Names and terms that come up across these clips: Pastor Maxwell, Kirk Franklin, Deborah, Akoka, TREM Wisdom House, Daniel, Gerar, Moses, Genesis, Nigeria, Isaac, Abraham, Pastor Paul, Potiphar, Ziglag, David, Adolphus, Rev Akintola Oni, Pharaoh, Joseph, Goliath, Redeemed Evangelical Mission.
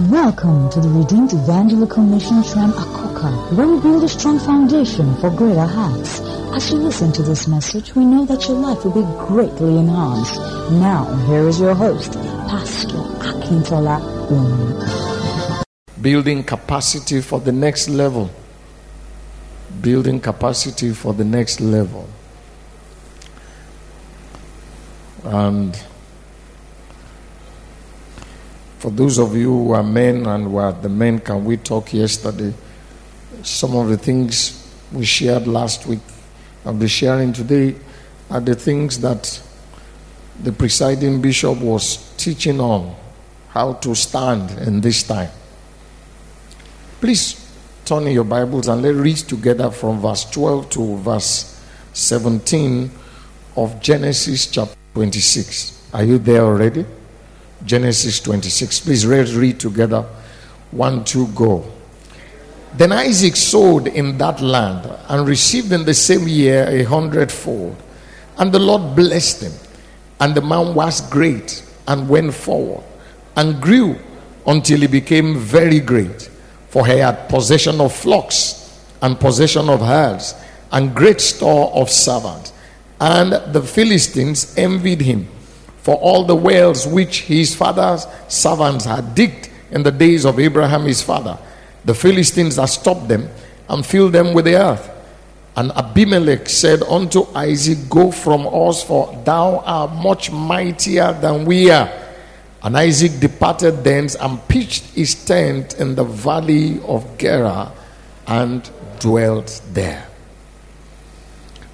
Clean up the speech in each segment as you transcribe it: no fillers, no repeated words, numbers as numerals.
Welcome to the Redeemed Evangelical Mission from Akoka, where we build a strong foundation for greater heights. As you listen to this message, we know that your life will be greatly enhanced. Now, here is your host, Pastor Akintola Oni. Building capacity for the next level. Building capacity for the next level. And for those of you who are men and were the Men Can We Talk yesterday, some of the things we shared last week, I'll be sharing today, are the things that the presiding bishop was teaching on, how to stand in this time. Please turn in your Bibles and let's read together from verse 12 to verse 17 of Genesis chapter 26. Are you there already? Genesis 26. Please read together. 1, 2, go. Then Isaac sowed in that land and received in the same year 100-fold. And the Lord blessed him. And the man was great and went forward and grew until he became very great. For he had possession of flocks and possession of herds and great store of servants. And the Philistines envied him for all the wells which his father's servants had digged in the days of Abraham his father. The Philistines had stopped them and filled them with the earth. And Abimelech said unto Isaac, Go from us, for thou art much mightier than we are. And Isaac departed thence and pitched his tent in the valley of Gerar and dwelt there.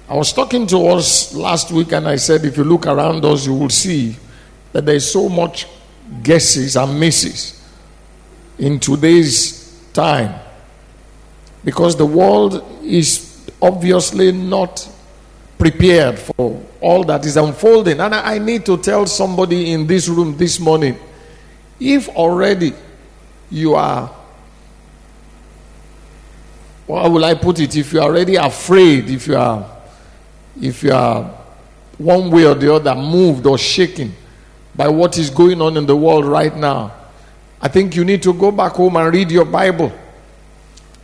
I was talking to us last week and I said, if you look around us, you will see that there is so much guesses and misses in today's time. Because the world is obviously not prepared for all that is unfolding. And I need to tell somebody in this room this morning, if already you are, how will I put it, if you are already afraid, if you are one way or the other moved or shaken by what is going on in the world right now, I think you need to go back home and read your Bible,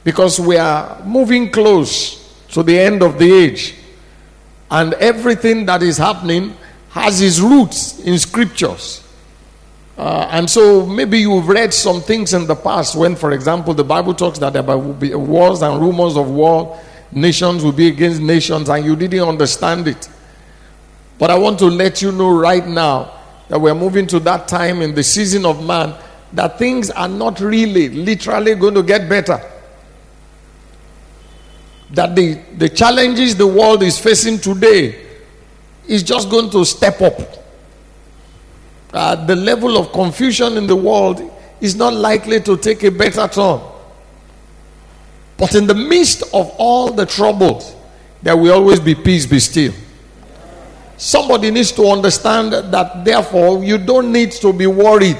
because we are moving close to the end of the age, and everything that is happening has its roots in scriptures. And so maybe you've read some things in the past when, for example, the Bible talks that there will be wars and rumors of war. Nations will be against nations, and you didn't understand it. But I want to let you know right now that we're moving to that time in the season of man that things are not really, literally going to get better. That the challenges the world is facing today is just going to step up. The level of confusion in the world is not likely to take a better turn. But in the midst of all the troubles, there will always be peace, be still. Somebody needs to understand that, therefore, you don't need to be worried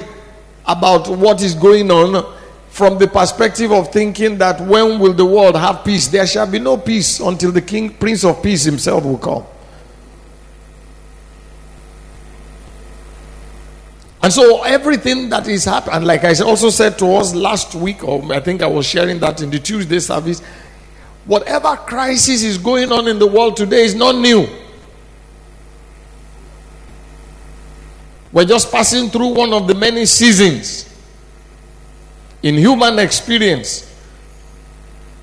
about what is going on from the perspective of thinking that when will the world have peace? There shall be no peace until the King, Prince of Peace himself will come. And so everything that is happening, and like I also said to us last week, or I think I was sharing that in the Tuesday service, whatever crisis is going on in the world today is not new. We're just passing through one of the many seasons in human experience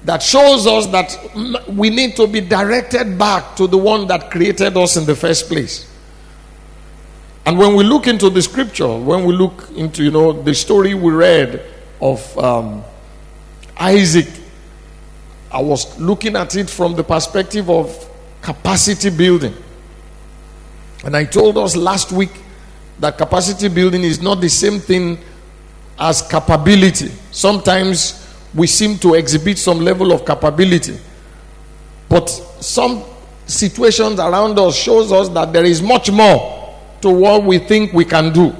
that shows us that we need to be directed back to the one that created us in the first place. And when we look into the scripture, when we look into, the story we read of Isaac, I was looking at it from the perspective of capacity building. And I told us last week that capacity building is not the same thing as capability. Sometimes we seem to exhibit some level of capability, but some situations around us shows us that there is much more to what we think we can do.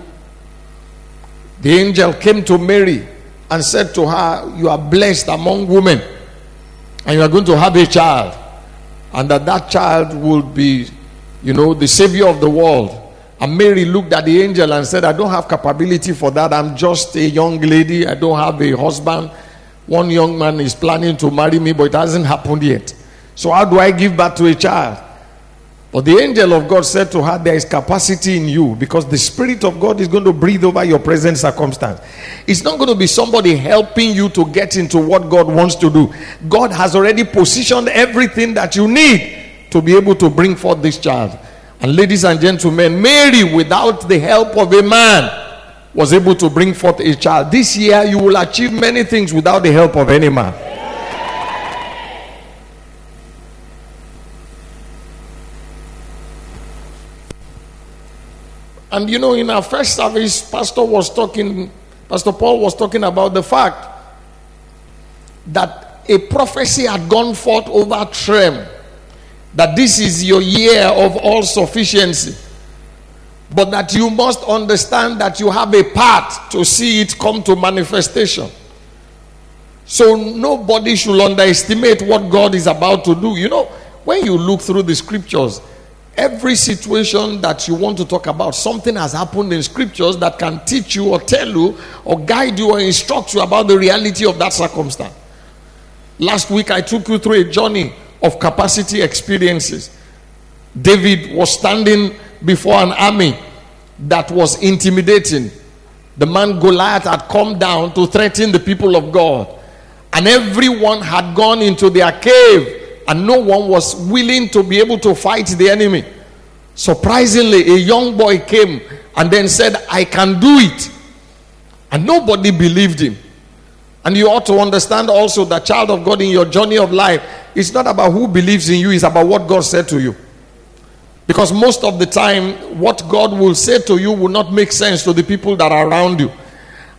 The angel came to Mary and said to her, you are blessed among women, and you are going to have a child, and that child will be the savior of the world. And Mary looked at the angel and said, I don't have capability for that. I'm just a young lady. I don't have a husband. One young man is planning to marry me, but it hasn't happened yet. So how do I give birth to a child? But the angel of God said to her, there is capacity in you, because the Spirit of God is going to breathe over your present circumstance. It's not going to be somebody helping you to get into what God wants to do. God has already positioned everything that you need to be able to bring forth this child. And ladies and gentlemen, Mary, without the help of a man, was able to bring forth a child. This year, you will achieve many things without the help of any man. And you know, in our first service, Pastor Paul was talking about the fact that a prophecy had gone forth over Trem, that this is your year of all sufficiency, but that you must understand that you have a part to see it come to manifestation. So nobody should underestimate what God is about to do. You know, when you look through the scriptures, every situation that you want to talk about, something has happened in scriptures that can teach you or tell you or guide you or instruct you about the reality of that circumstance. Last week, I took you through a journey of capacity experiences. David was standing before an army that was intimidating. The man Goliath had come down to threaten the people of God, and everyone had gone into their cave, and no one was willing to be able to fight the enemy. Surprisingly, a young boy came and then said, I can do it, and nobody believed him. And you ought to understand also that, child of God, in your journey of life, it's not about who believes in you, it's about what God said to you. Because most of the time, what God will say to you will not make sense to the people that are around you.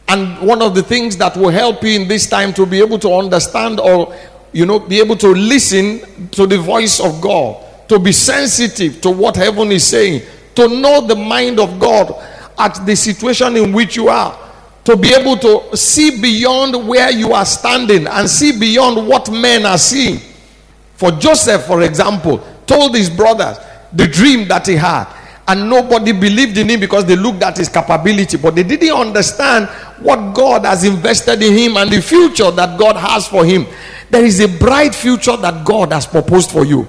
And one of the things that will help you in this time to be able to understand, or, you know, be able to listen to the voice of God, to be sensitive to what heaven is saying, to know the mind of God at the situation in which you are, to be able to see beyond where you are standing and see beyond what men are seeing. For Joseph, for example, told his brothers the dream that he had, and nobody believed in him because they looked at his capability, but they didn't understand what God has invested in him and the future that God has for him. There is a bright future that God has proposed for you.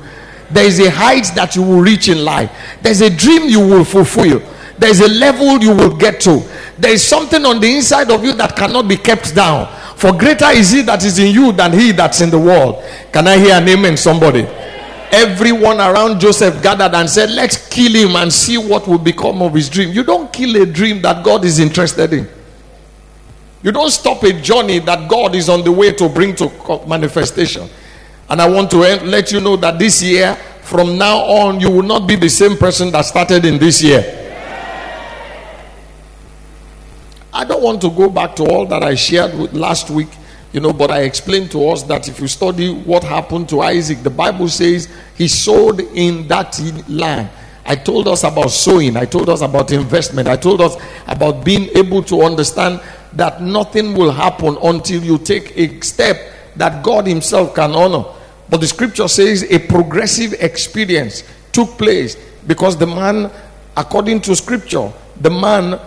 There is a height that you will reach in life. There's a dream you will fulfill. There's a level you will get to. There is something on the inside of you that cannot be kept down, for greater is he that is in you than he that's in the world. Can I hear an amen, somebody? Everyone around Joseph gathered and said, let's kill him and see what will become of his dream. You don't kill a dream that God is interested in. You don't stop a journey that God is on the way to bring to manifestation. And I want to let you know that this year, from now on, you will not be the same person that started in this year. I don't want to go back to all that I shared with last week, you know, but I explained to us that if you study what happened to Isaac, the Bible says he sowed in that land. I told us about sowing. I told us about investment. I told us about being able to understand that nothing will happen until you take a step that God himself can honor. But the scripture says a progressive experience took place, because the man, according to scripture, the man,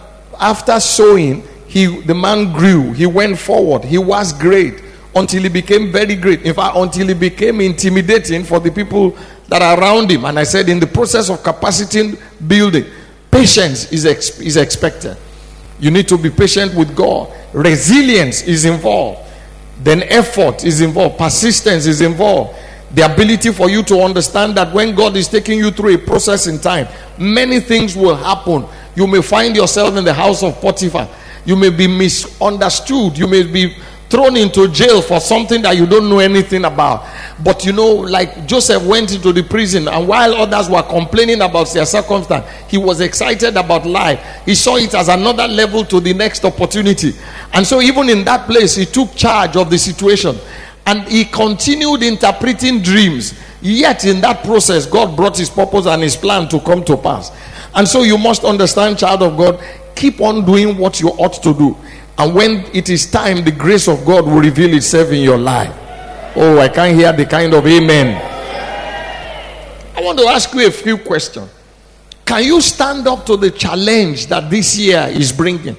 after sowing, the man grew. He went forward. He was great until he became very great. In fact, until he became intimidating for the people that are around him. And I said, in the process of capacity building, patience is expected. You need to be patient with God. Resilience is involved. Then effort is involved. Persistence is involved. The ability for you to understand that when God is taking you through a process in time, many things will happen. You may find yourself in the house of Potiphar. You may be misunderstood. You may be thrown into jail for something that you don't know anything about. But you know, like Joseph went into the prison, and while others were complaining about their circumstance, he was excited about life. He saw it as another level to the next opportunity. And so even in that place, he took charge of the situation. And he continued interpreting dreams. Yet in that process, God brought his purpose and his plan to come to pass. And so you must understand, child of God, keep on doing what you ought to do. And when it is time, the grace of God will reveal itself in your life. Oh, I can't hear the kind of amen. I want to ask you a few questions. Can you stand up to the challenge that this year is bringing?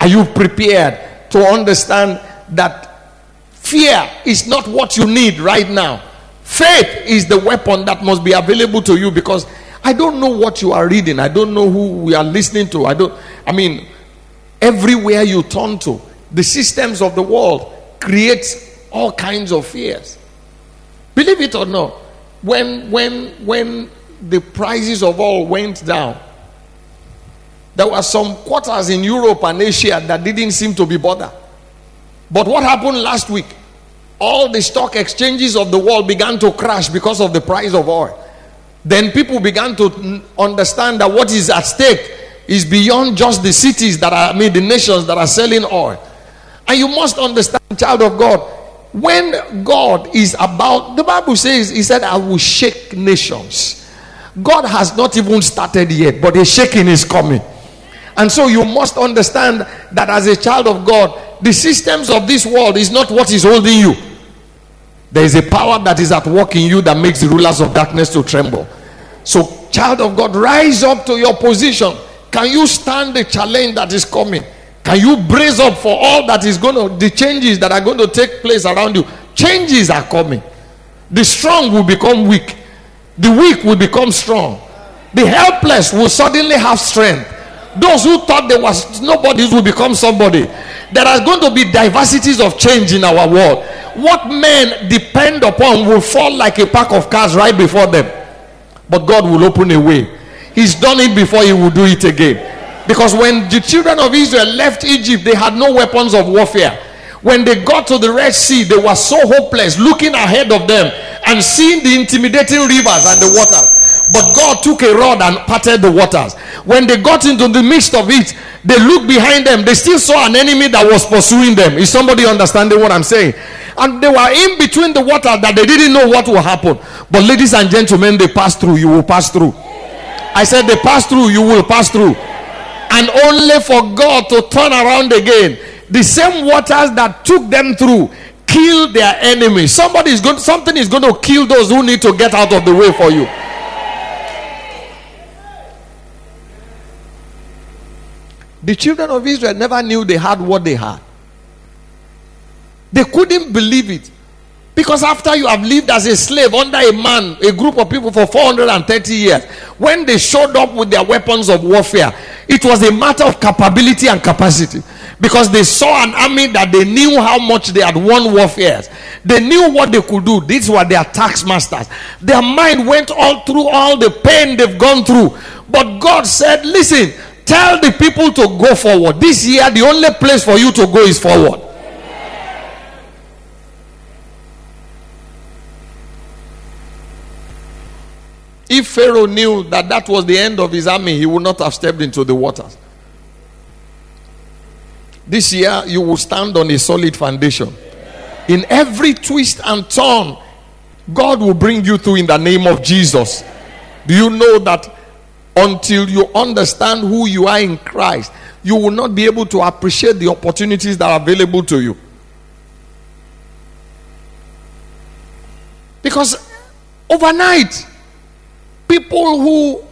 Are you prepared to understand that fear is not what you need right now? Faith is the weapon that must be available to you, because I don't know what you are reading. I don't know who we are listening to. I mean, everywhere you turn to, the systems of the world creates all kinds of fears. Believe it or not, when the prices of all went down, there were some quarters in Europe and Asia that didn't seem to be bothered. But what happened last week? All the stock exchanges of the world began to crash because of the price of oil. Then people began to understand that what is at stake is beyond just the cities that are, the nations that are selling oil. And you must understand, child of God, when God is about, the Bible says, he said, I will shake nations. God has not even started yet, but the shaking is coming. And so you must understand that as a child of God, the systems of this world is not what is holding you. There is a power that is at work in you that makes the rulers of darkness to tremble. So, child of God, rise up to your position. Can you stand the challenge that is coming? Can you brace up for all that is the changes that are going to take place around you? Changes are coming. The strong will become weak. The weak will become strong. The helpless will suddenly have strength. Those who thought there was nobody will become somebody. There are going to be diversities of change in our world. What men depend upon will fall like a pack of cards right before them. But God will open a way. He's done it before, he will do it again. Because when the children of Israel left Egypt, they had no weapons of warfare. When they got to the Red Sea, they were so hopeless, looking ahead of them and seeing the intimidating rivers and the waters. But God took a rod and parted the waters. When they got into the midst of it, they looked behind them. They still saw an enemy that was pursuing them. Is somebody understanding what I'm saying? And they were in between the water that they didn't know what will happen. But ladies and gentlemen, they passed through. You will pass through. I said they passed through. You will pass through. And only for God to turn around again. The same waters that took them through killed their enemies. Something is going to kill those who need to get out of the way for you. The children of Israel never knew they had what they had. They couldn't believe it. Because after you have lived as a slave under a group of people for 430 years, when they showed up with their weapons of warfare, it was a matter of capability and capacity. Because they saw an army that they knew how much they had won warfare. They knew what they could do. These were their tax masters. Their mind went all through all the pain they've gone through. But God said, listen, tell the people to go forward. This year, the only place for you to go is forward. If Pharaoh knew that that was the end of his army, he would not have stepped into the waters. This year, you will stand on a solid foundation. In every twist and turn, God will bring you through in the name of Jesus. Do you know that until you understand who you are in Christ, you will not be able to appreciate the opportunities that are available to you? Because overnight, people who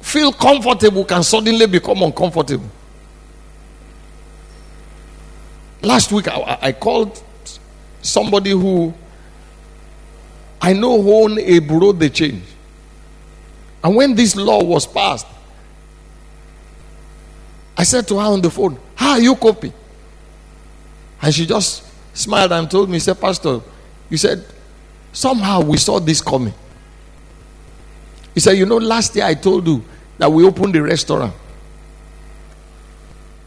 feel comfortable can suddenly become uncomfortable. Last week, I called somebody who I know owned a bureau de change. And when this law was passed, I said to her on the phone, how are you coping? And she just smiled and told me, said, Pastor, you said, somehow we saw this coming. He said, last year I told you that we opened the restaurant.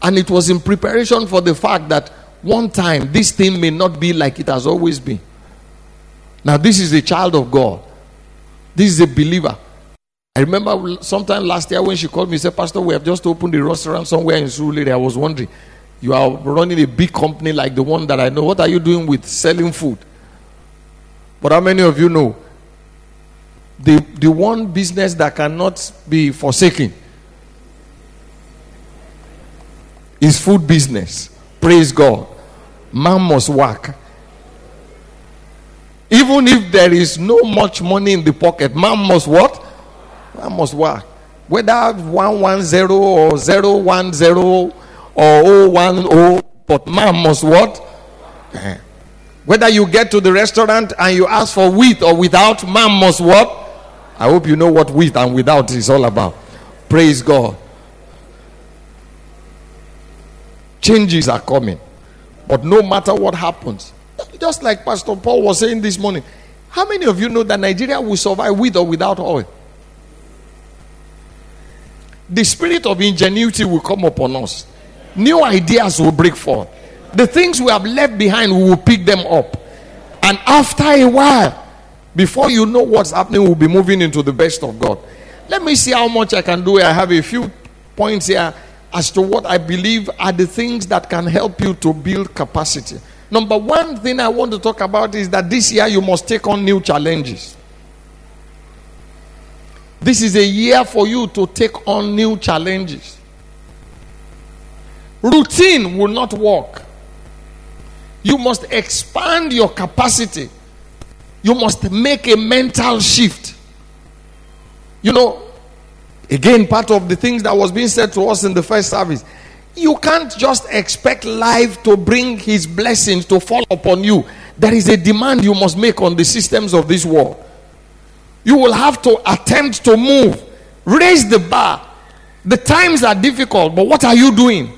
And it was in preparation for the fact that one time this thing may not be like it has always been. Now, this is a child of God. This is a believer. I remember sometime last year when she called me and said, Pastor, we have just opened the restaurant somewhere in Surulere. I was wondering, you are running a big company like the one that I know. What are you doing with selling food? But how many of you know? The one business that cannot be forsaken is food business. Praise God. Man must work. Even if there is no much money in the pocket, man must what? Man must work. whether 110 or 010 or 010, but man must what? Whether you get to the restaurant and you ask for with or without, man must what? I hope you know what with and without is all about. Praise God. Changes are coming. But no matter what happens, just like Pastor Paul was saying this morning, how many of you know that Nigeria will survive with or without oil? The spirit of ingenuity will come upon us. New ideas will break forth. The things we have left behind, we will pick them up. And after a while, before you know what's happening, we'll be moving into the best of God. Let me see how much I can do. I have a few points here as to what I believe are the things that can help you to build capacity. Number one thing I want to talk about is that this year you must take on new challenges. This is a year for you to take on new challenges. Routine will not work. You must expand your capacity. You must make a mental shift. You know, again, part of the things that was being said to us in the first service, you can't just expect life to bring his blessings to fall upon you. There is a demand you must make on the systems of this world. You will have to attempt to move, raise the bar. The times are difficult, but what are you doing?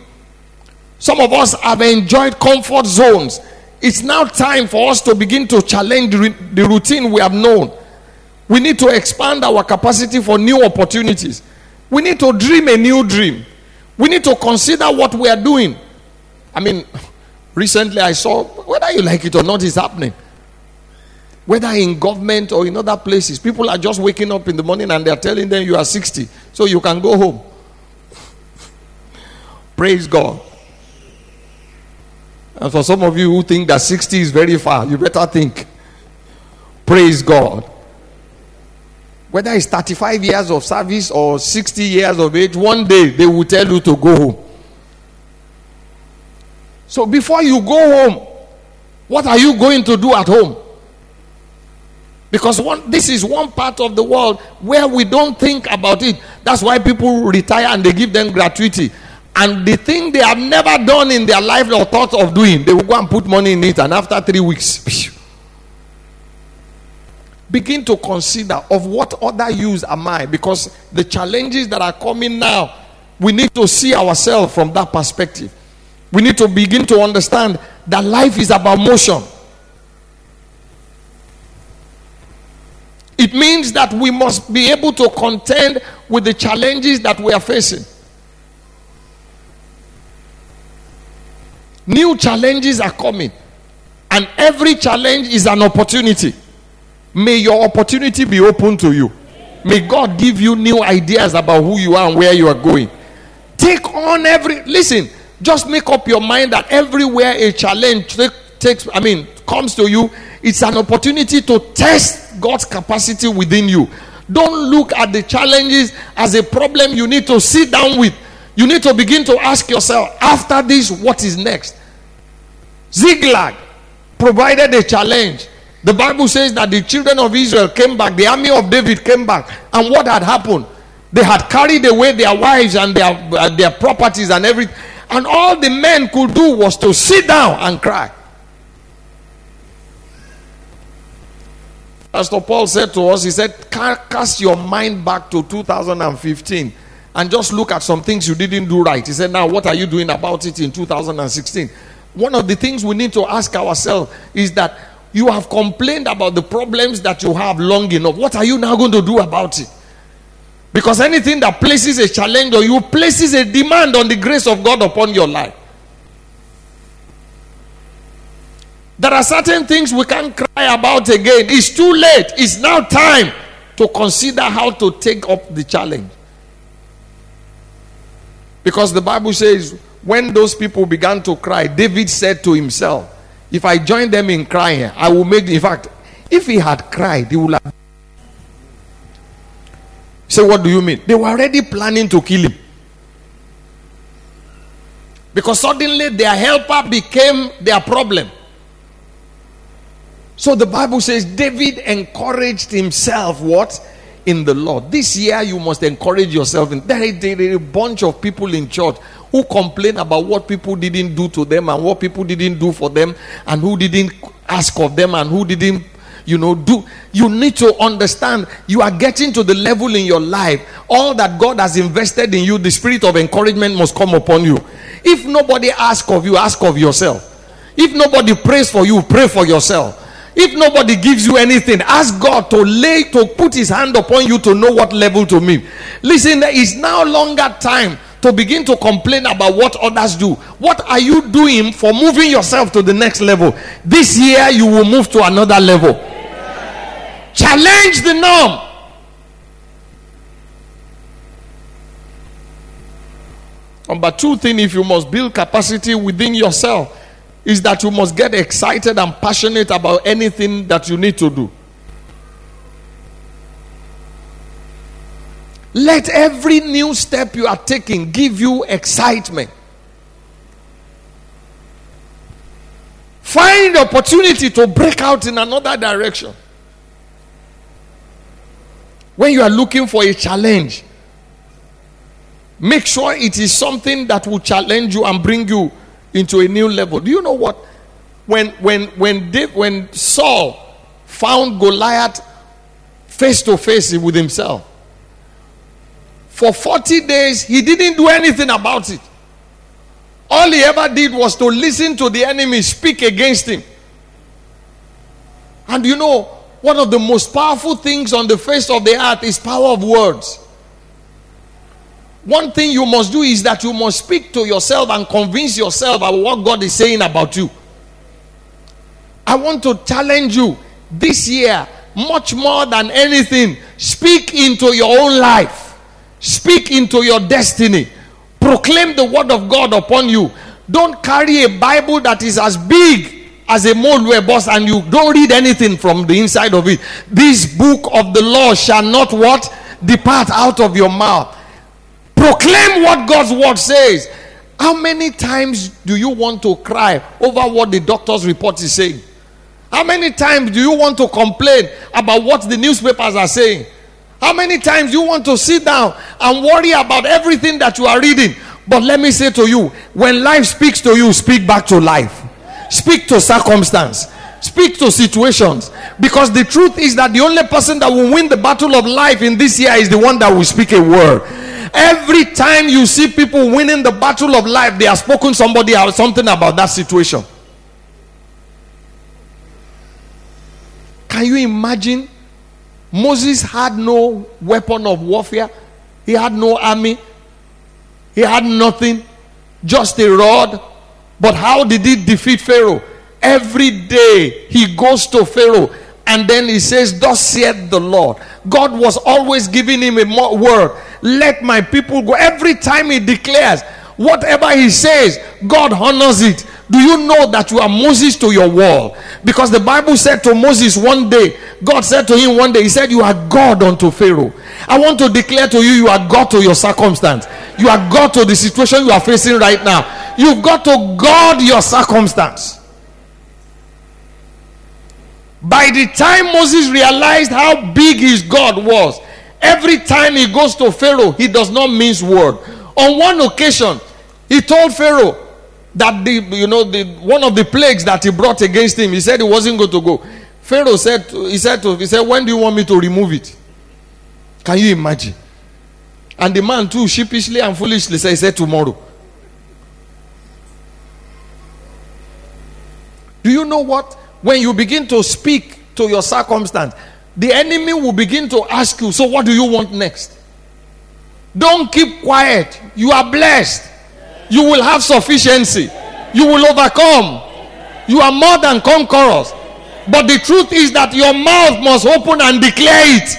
Some of us have enjoyed comfort zones. It's now time for us to begin to challenge the routine we have known. We need to expand our capacity for new opportunities. We need to dream a new dream. We need to consider what we are doing. I mean, recently I saw, whether you like it or not, it's happening. Whether in government or in other places, people are just waking up in the morning and they are telling them you are 60, so you can go home. Praise God. And for some of you who think that 60 is very far, you better think. Praise God. Whether it's 35 years of service or 60 years of age, one day they will tell you to go home. So before you go home, what are you going to do at home? Because this is one part of the world where we don't think about it. That's why people retire and they give them gratuity. And the thing they have never done in their life or thought of doing, they will go and put money in it. And after 3 weeks, begin to consider of what other use am I? Because the challenges that are coming now, we need to see ourselves from that perspective. We need to begin to understand that life is about motion. It means that we must be able to contend with the challenges that we are facing. New challenges are coming, and every challenge is an opportunity. May your opportunity be open to you. May God give you new ideas about who you are and where you are going. Take on listen, just make up your mind that everywhere a challenge comes to you, it's an opportunity to test God's capacity within you. Don't look at the challenges as a problem you need to sit down with. You need to begin to ask yourself, after this, what is next? Ziglag provided a challenge. The Bible says that the children of Israel came back, the army of David came back, and what had happened? They had carried away their wives and their properties and everything, and all the men could do was to sit down and cry. Pastor Paul said to us, he said, cast your mind back to 2015 and just look at some things you didn't do right. He said, now what are you doing about it in 2016? One of the things we need to ask ourselves is that you have complained about the problems that you have long enough. What are you now going to do about it? Because anything that places a challenge on you places a demand on the grace of God upon your life. There are certain things we can't cry about again. It's too late. It's now time to consider how to take up the challenge. Because the Bible says, when those people began to cry, David said to himself, if I join them in crying, I will make... In fact, if he had cried, he would have... So what do you mean? They were already planning to kill him. Because suddenly their helper became their problem. So the Bible says David encouraged himself, what? in the Lord. This year you must encourage yourself. And there are a bunch of people in church who complain about what people didn't do to them and what people didn't do for them and who didn't ask of them and who didn't do. You need to understand you are getting to the level in your life. All that God has invested in you, the spirit of encouragement must come upon you. If nobody asks of you, ask of yourself. If nobody prays for you, pray for yourself. If nobody gives you anything, ask God to put his hand upon you to know what level to meet. Listen, there is now longer time to begin to complain about what others do. What are you doing for moving yourself to the next level? This year you will move to another level. Challenge the norm. Number two thing, if you must build capacity within yourself, is that you must get excited and passionate about anything that you need to do. Let every new step you are taking give you excitement. Find opportunity to break out in another direction. When you are looking for a challenge, make sure it is something that will challenge you and bring you into a new level. Do you know what? When Saul found Goliath face to face with himself, for 40 days he didn't do anything about it. All he ever did was to listen to the enemy speak against him. And you know, one of the most powerful things on the face of the earth is power of words. One thing you must do is that you must speak to yourself and convince yourself about what God is saying about you. I want to challenge you this year, much more than anything, speak into your own life. Speak into your destiny. Proclaim the word of God upon you. Don't carry a Bible that is as big as a moldware box and you don't read anything from the inside of it. This book of the law shall not what? Depart out of your mouth. Proclaim what God's word says. How many times do you want to cry over what the doctor's report is saying? How many times do you want to complain about what the newspapers are saying? How many times do you want to sit down and worry about everything that you are reading? But let me say to you, when life speaks to you, speak back to life. Speak to circumstance. Speak to situations. Because the truth is that the only person that will win the battle of life in this year is the one that will speak a word. Every time you see people winning the battle of life, they have spoken somebody or something about that situation. Can you imagine? Moses had no weapon of warfare. He had no army. He had nothing. Just a rod. But how did he defeat Pharaoh? Every day he goes to Pharaoh and then he says, thus saith the Lord. God was always giving him a word. Let my people go. Every time he declares, whatever he says, God honors it. Do you know that you are Moses to your wall? Because the Bible said to Moses one day, God said to him one day, he said, you are God unto Pharaoh. I want to declare to you, you are God to your circumstance. You are God to the situation you are facing right now. You've got to guard your circumstance. By the time Moses realized how big his God was, every time he goes to Pharaoh, he does not mince word. On one occasion, he told Pharaoh that one of the plagues that he brought against him, he said he wasn't going to go. Pharaoh said, when do you want me to remove it? Can you imagine? And the man too sheepishly and foolishly said tomorrow. Do you know what? When you begin to speak to your circumstance, the enemy will begin to ask you, so what do you want next? Don't keep quiet. You are blessed. You will have sufficiency. You will overcome. You are more than conquerors. But the truth is that your mouth must open and declare it.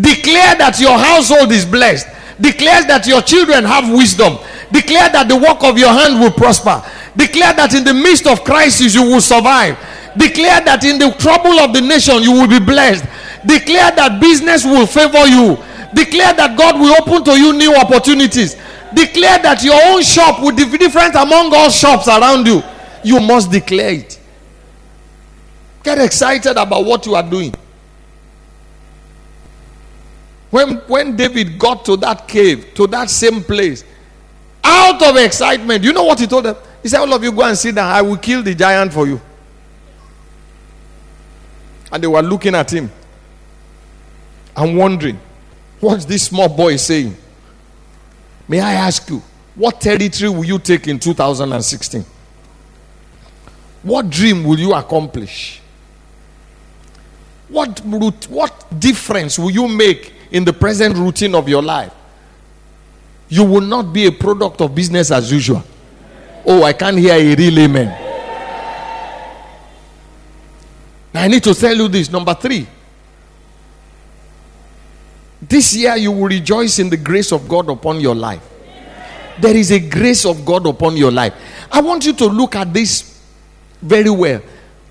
Declare that your household is blessed. Declare that your children have wisdom. Declare that the work of your hand will prosper. Declare that in the midst of crisis you will survive. Declare that in the trouble of the nation you will be blessed. Declare that business will favor you. Declare that God will open to you new opportunities. Declare that your own shop will be different among all shops around you. You must declare it. Get excited about what you are doing. When David got to that cave, to that same place, out of excitement, you know what he told them? He said, all of you go and sit down. I will kill the giant for you. And they were looking at him and wondering, what's this small boy saying? May I ask you, what territory will you take in 2016? What dream will you accomplish? What difference will you make in the present routine of your life? You will not be a product of business as usual. Oh, I can't hear a real amen. Now I need to tell you this. Number 3. This year you will rejoice in the grace of God upon your life. There is a grace of God upon your life. I want you to look at this very well.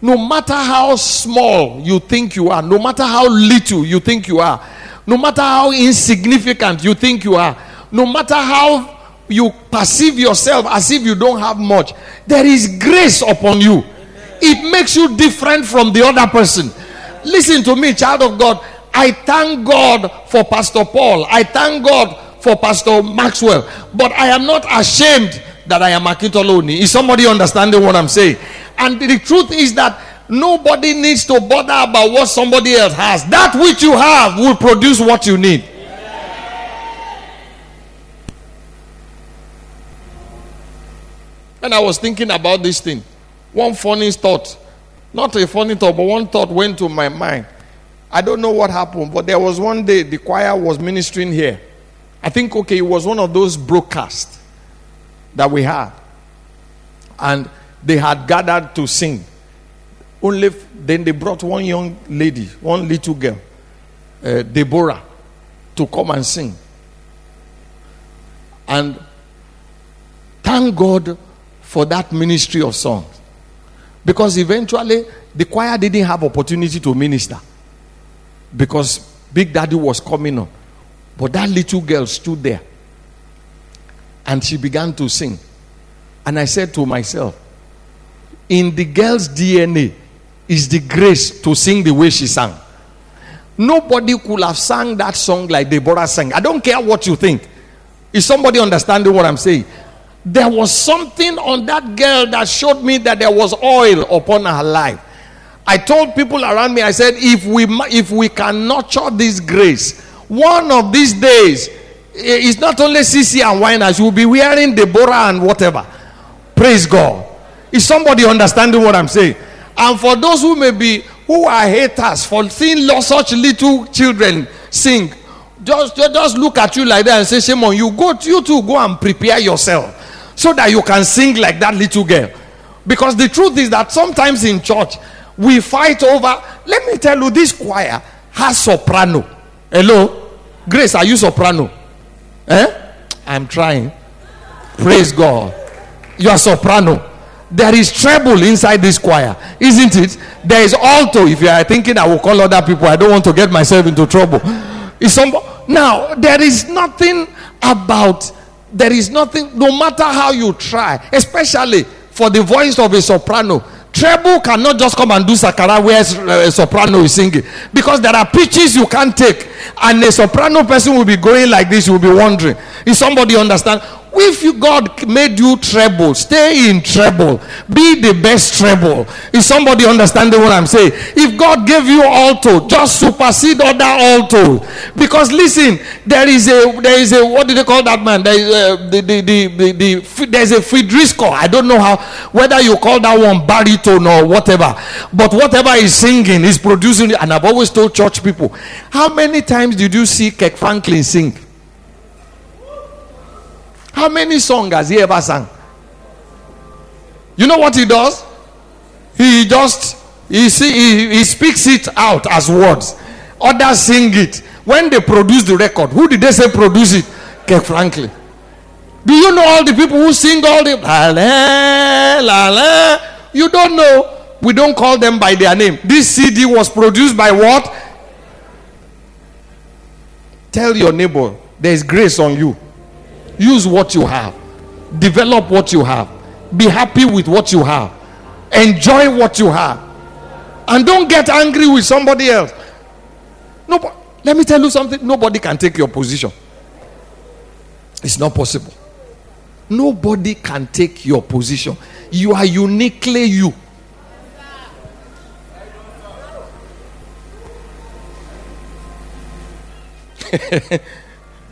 No matter how small you think you are, no matter how little you think you are, no matter how insignificant you think you are, no matter how you perceive yourself as if you don't have much, there is grace upon you. It makes you different from the other person. Listen to me, child of God. I thank God for Pastor Paul. I thank God for Pastor Maxwell. But I am not ashamed that I am Akintola Oni. Is somebody understanding what I'm saying? And the truth is that nobody needs to bother about what somebody else has. That which you have will produce what you need. And I was thinking about this thing. One funny thought, not a funny thought, but one thought went to my mind. I don't know what happened, but there was one day the choir was ministering here. I think, it was one of those broadcasts that we had. And they had gathered to sing. Then they brought one young lady, one little girl, Deborah, to come and sing. And thank God for that ministry of songs. Because eventually, the choir didn't have opportunity to minister. Because Big Daddy was coming up. But that little girl stood there. And she began to sing. And I said to myself, in the girl's DNA is the grace to sing the way she sang. Nobody could have sung that song like Deborah sang. I don't care what you think. Is somebody understanding what I'm saying? There was something on that girl that showed me that there was oil upon her life. I told people around me, I said, if we can nurture this grace, one of these days, it's not only CC and whiners, you'll be wearing Deborah and whatever. Praise God. Is somebody understanding what I'm saying? And for those who are haters for seeing such little children sing, just look at you like that and say, Shimon, you too go and prepare yourself so that you can sing like that little girl. Because the truth is that sometimes in church, we fight over, let me tell you, this choir has soprano. Hello? Grace, are you soprano? I'm trying. Praise God. You are soprano. There is treble inside this choir, isn't it? There is alto. If you are thinking I will call other people, I don't want to get myself into trouble. Now, there is nothing, no matter how you try, especially for the voice of a soprano, treble cannot just come and do sakara where a soprano is singing, because there are pitches you can't take, and a soprano person will be going like this, you will be wondering. Is somebody understand? If God made you treble, stay in treble. Be the best treble. Is somebody understanding what I'm saying? If God gave you alto, just supersede other alto. Because listen, there is a what do they call that man? There's a Fidrisco. I don't know whether you call that one baritone or whatever. But whatever is singing is producing. And I've always told church people, how many times did you see Kirk Franklin sing? How many songs has he ever sang? You know what he does? He speaks it out as words. Others sing it. When they produce the record, who did they say produce it? Kirk Franklin. Do you know all the people who sing all the la la? You don't know. We don't call them by their name. This CD was produced by what? Tell your neighbor, there is grace on you. Use what you have. Develop what you have. Be happy with what you have. Enjoy what you have. And don't get angry with somebody else. No, Let me tell you something. Nobody can take your position. It's not possible. Nobody can take your position. You are uniquely you.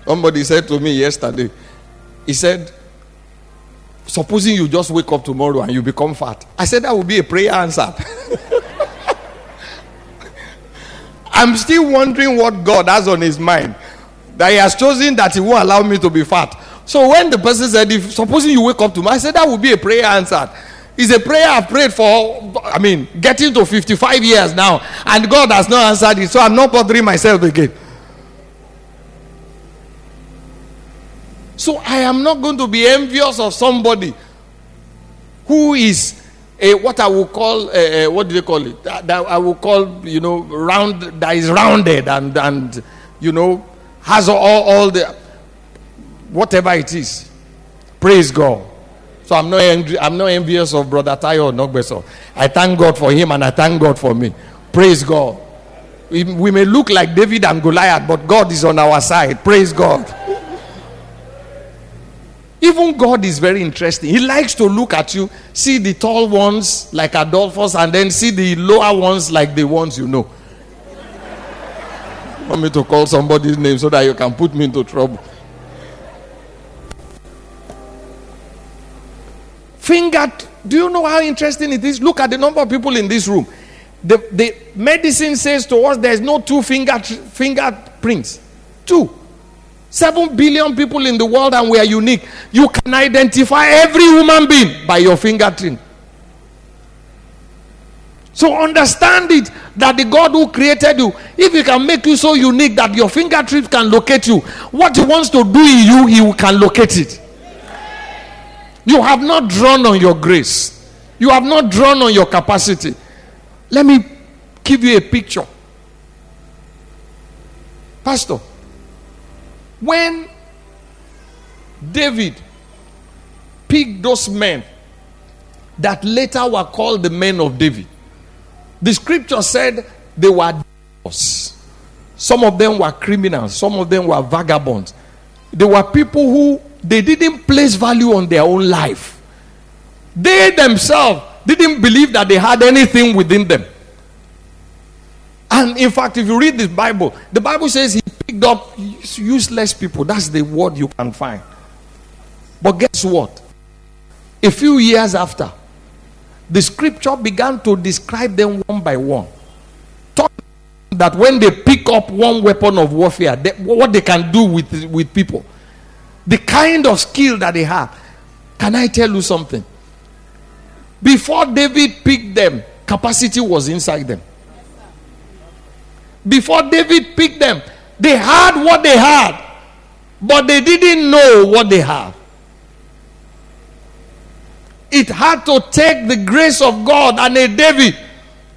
Somebody said to me yesterday, he said, supposing you just wake up tomorrow and you become fat. I said, that would be a prayer answered. I'm still wondering what God has on his mind, that he has chosen that he won't allow me to be fat. So when the person said, if supposing you wake up tomorrow, I said, that would be a prayer answered. It's a prayer I've prayed for, getting to 55 years now, and God has not answered it, so I'm not bothering myself again. So I am not going to be envious of somebody who is round, that is rounded and you know, has all the whatever it is. Praise God. So I'm not envious of Brother Tayo Nogbeso. I thank God for him and I thank God for me. Praise God. We may look like David and Goliath, but God is on our side. Praise God. Even God is very interesting. He likes to look at you, see the tall ones like Adolphus, and then see the lower ones like the ones you know. Want me to call somebody's name so that you can put me into trouble? Do you know how interesting it is? Look at the number of people in this room. The medicine says to us there's no two fingerprints. 7 billion people in the world, and we are unique. You can identify every human being by your fingerprint. So understand it, that the God who created you, if he can make you so unique that your fingerprint can locate you, what he wants to do in you, he can locate it. You have not drawn on your grace. You have not drawn on your capacity. Let me give you a picture. Pastor, when David picked those men that later were called the men of David, the scripture said they were devils. Some of them were criminals, some of them were vagabonds. They were people who they didn't place value on their own life. They themselves didn't believe that they had anything within them. And in fact, if you read the Bible says he picked up useless people. That's the word you can find. But guess what? A few years after, the scripture began to describe them one by one. That when they pick up one weapon of warfare, what they can do with people. The kind of skill that they have. Can I tell you something? Before David picked them, capacity was inside them. Before David picked them, they had what they had, but they didn't know what they have. It had to take the grace of God and a David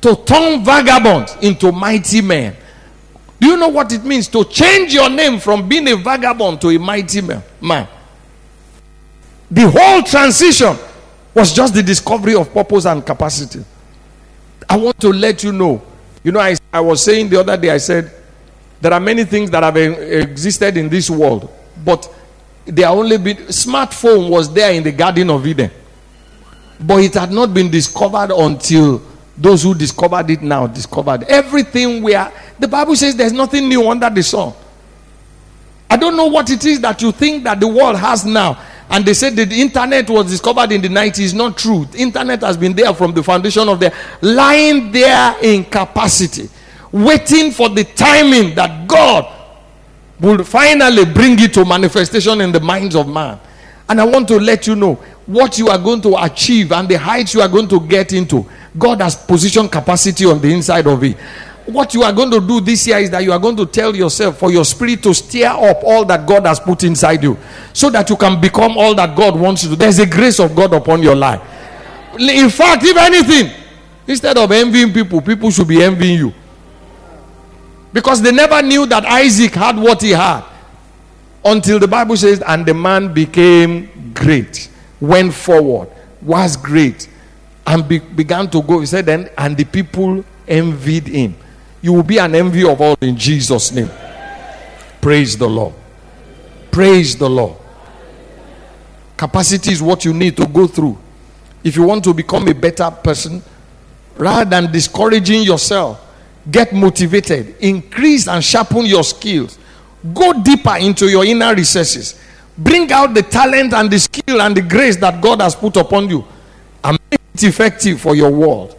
to turn vagabonds into mighty men. Do you know what it means to change your name from being a vagabond to a mighty man? The whole transition was just the discovery of purpose and capacity. I want to let you know. You know, I was saying the other day, I said, there are many things that have existed in this world, but there are only been, smartphone was there in the Garden of Eden, but it had not been discovered until those who discovered it now discovered everything. The Bible says there's nothing new under the sun. I don't know what it is that you think that the world has now. And they said that the internet was discovered in the 90s. Not true. The internet has been there from the foundation of the lying there in capacity, waiting for the timing that God will finally bring it to manifestation in the minds of man. And I want to let you know what you are going to achieve and the heights you are going to get into. God has positioned capacity on the inside of it. What you are going to do this year is that you are going to tell yourself for your spirit to stir up all that God has put inside you so that you can become all that God wants you to. There's a grace of God upon your life. In fact, if anything, instead of envying people, people should be envying you. Because they never knew that Isaac had what he had until the Bible says, and the man became great, went forward, was great, and began to go. He said, and the people envied him. You will be an envy of all in Jesus' name. Praise the Lord. Praise the Lord. Capacity is what you need to go through. If you want to become a better person, rather than discouraging yourself, get motivated, increase and sharpen your skills. Go deeper into your inner recesses. Bring out the talent and the skill and the grace that God has put upon you and make it effective for your world.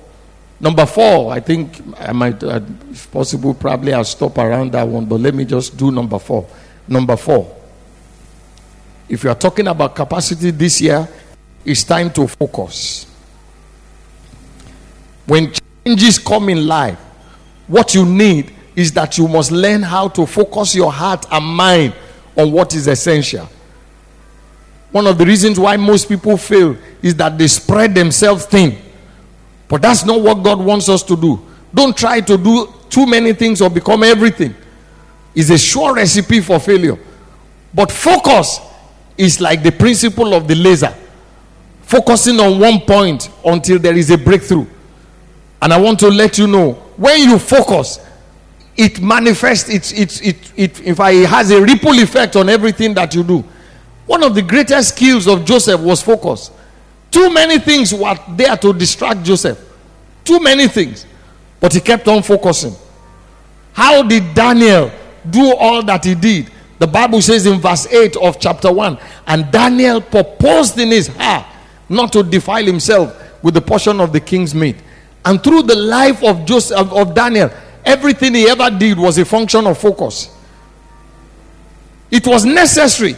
Number 4, I think I might, if possible, probably I'll stop around that one, but let me just do number 4. Number 4. If you are talking about capacity this year, it's time to focus. When changes come in life, what you need is that you must learn how to focus your heart and mind on what is essential. One of the reasons why most people fail is that they spread themselves thin. But that's not what God wants us to do. Don't try to do too many things or become everything. It's a sure recipe for failure. But focus is like the principle of the laser, focusing on one point until there is a breakthrough. And I want to let you know, when you focus, it manifests, it has a ripple effect on everything that you do. One of the greatest skills of Joseph was focus. Too many things were there to distract Joseph. Too many things. But he kept on focusing. How did Daniel do all that he did? The Bible says in verse 8 of chapter 1, and Daniel purposed in his heart not to defile himself with the portion of the king's meat. And through the life of Joseph, of Daniel, everything he ever did was a function of focus. It was necessary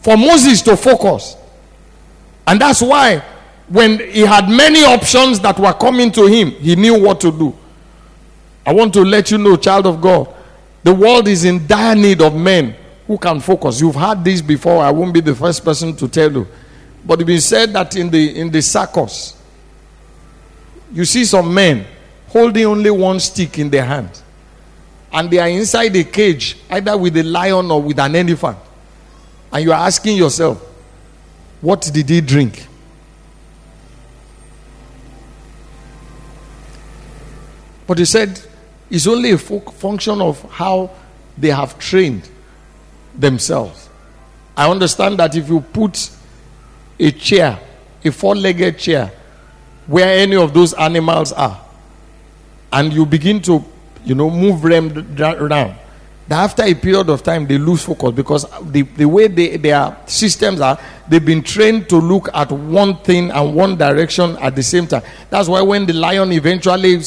for Moses to focus. And that's why when he had many options that were coming to him, he knew what to do. I want to let you know, child of God, the world is in dire need of men who can focus. You've heard this before. I won't be the first person to tell you. But it's been said that in the circus, you see some men holding only one stick in their hand. And they are inside a cage, either with a lion or with an elephant. And you are asking yourself, what did he drink? But he said, it's only a function of how they have trained themselves. I understand that if you put a chair, a four-legged chair, where any of those animals are, and you begin to, move them around, that after a period of time they lose focus, because the way their systems are, they've been trained to look at one thing and one direction at the same time. That's why when the lion eventually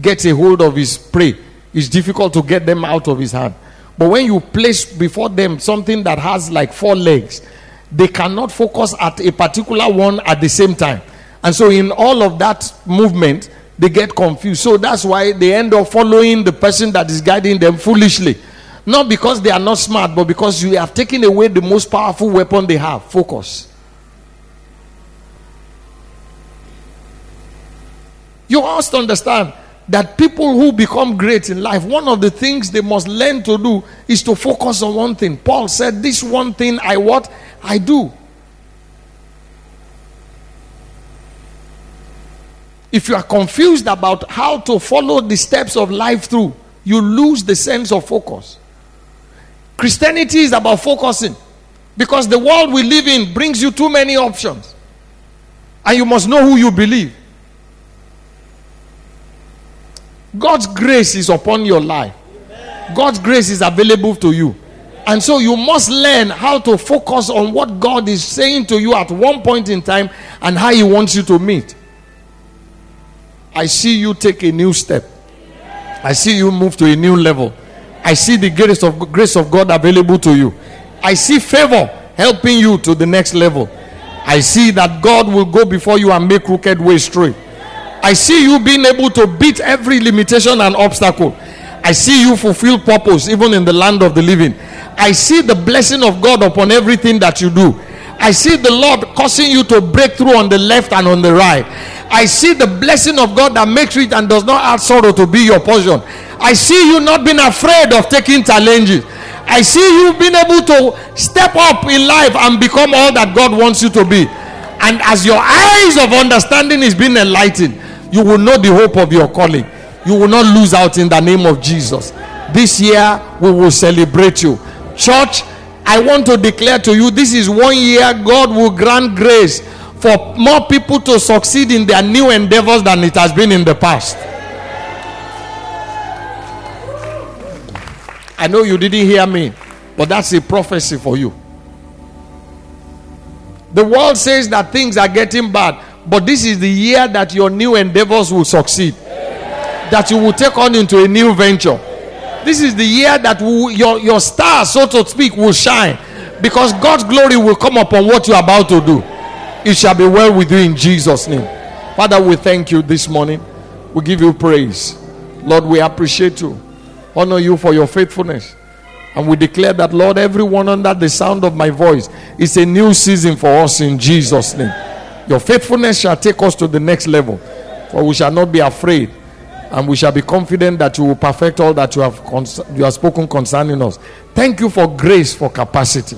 gets a hold of his prey, it's difficult to get them out of his hand. But when you place before them something that has like four legs, they cannot focus at a particular one at the same time. And so in all of that movement, they get confused. So that's why they end up following the person that is guiding them foolishly. Not because they are not smart, but because you have taken away the most powerful weapon they have, focus. You must understand that people who become great in life, one of the things they must learn to do is to focus on one thing. Paul said, this one thing I do. If you are confused about how to follow the steps of life through, you lose the sense of focus. Christianity is about focusing, because the world we live in brings you too many options. And you must know who you believe. God's grace is upon your life. God's grace is available to you. And so you must learn how to focus on what God is saying to you at one point in time and how he wants you to meet. I see you take a new step. I see you move to a new level. I see the grace of God available to you. I see favor helping you to the next level. I see that God will go before you and make crooked ways straight. I see you being able to beat every limitation and obstacle. I see you fulfill purpose even in the land of the living. I see the blessing of God upon everything that you do. I see the Lord causing you to break through on the left and on the right. I see the blessing of God that makes rich and does not add sorrow to be your portion. I see you not being afraid of taking challenges. I see you being able to step up in life and become all that God wants you to be. And as your eyes of understanding is being enlightened, you will know the hope of your calling. You will not lose out in the name of Jesus. This year, we will celebrate you. Church, I want to declare to you, this is one year God will grant grace for more people to succeed in their new endeavors than it has been in the past. I know you didn't hear me, but that's a prophecy for you. The world says that things are getting bad, but this is the year that your new endeavors will succeed. That you will take on into a new venture. This is the year that your star, so to speak, will shine, because God's glory will come upon what you are about to do. It shall be well with you in Jesus' name. Father, we thank you this morning. We give you praise. Lord, we appreciate you. Honor you for your faithfulness. And we declare that, Lord, everyone under the sound of my voice, it's a new season for us in Jesus' name. Your faithfulness shall take us to the next level. For we shall not be afraid. And we shall be confident that you will perfect all that you have spoken concerning us. Thank you for grace, for capacity.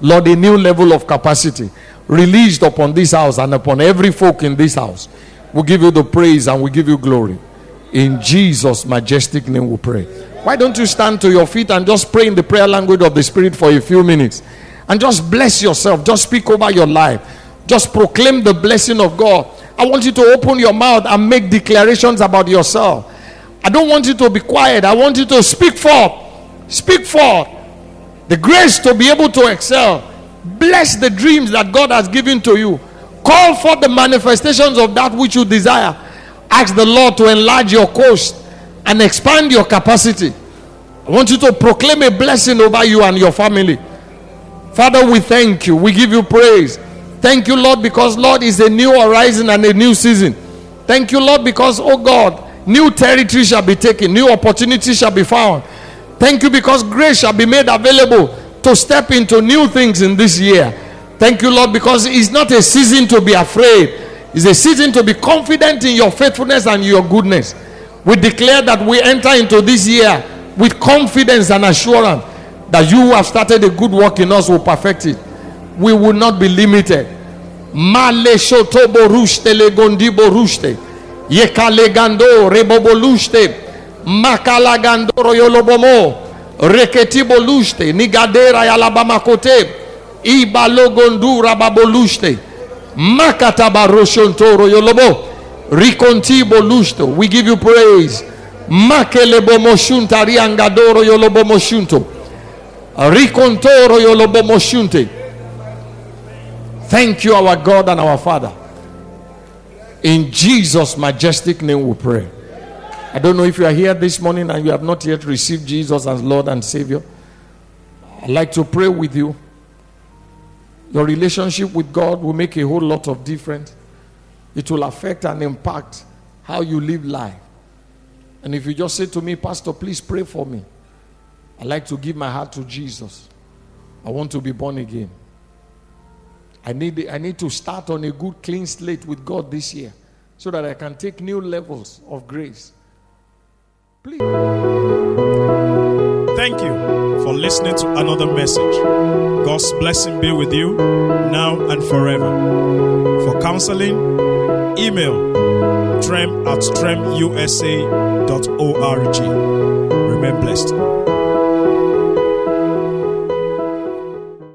Lord, a new level of capacity released upon this house and upon every folk in this house. We give you the praise and we give you glory. In Jesus' majestic name we pray. Why don't you stand to your feet and just pray in the prayer language of the Spirit for a few minutes. And just bless yourself. Just speak over your life. Just proclaim the blessing of God. I want you to open your mouth and make declarations about yourself. I don't want you to be quiet. I want you to speak forth. Speak forth. The grace to be able to excel. Bless the dreams that God has given to you. Call for the manifestations of that which you desire. Ask the Lord to enlarge your coast and expand your capacity. I want you to proclaim a blessing over you and your family. Father, we thank you. We give you praise. Thank you, Lord, because, Lord, is a new horizon and a new season. Thank you, Lord, because, oh God, new territory shall be taken, new opportunities shall be found. Thank you because grace shall be made available to step into new things in this year. Thank you, Lord, because it's not a season to be afraid. It's a season to be confident in your faithfulness and your goodness. We declare that we enter into this year with confidence and assurance that you who have started a good work in us will perfect it. We will not be limited. Male shotobo rushte legondibo rushte. Yekalegando rebobolushte. Makalagando royolobomo. Reketibo lushte. Nigadera yalabamakote. Ibalogondura babolushte. Makataba roshonto royolobo. Rikontibo lushto. We give you praise. Makelebomo shunta riangadoro yolobomo shunto. Rikontoro yolobomo shunte. Thank you, our God and our Father. In Jesus' majestic name we pray. I don't know if you are here this morning and you have not yet received Jesus as Lord and Savior. I'd like to pray with you. Your relationship with God will make a whole lot of difference. It will affect and impact how you live life. And if you just say to me, Pastor, please pray for me. I'd like to give my heart to Jesus. I want to be born again. I need to start on a good clean slate with God this year so that I can take new levels of grace. Please. Thank you for listening to another message. God's blessing be with you now and forever. For counseling, email trem@tremusa.org. Remain blessed.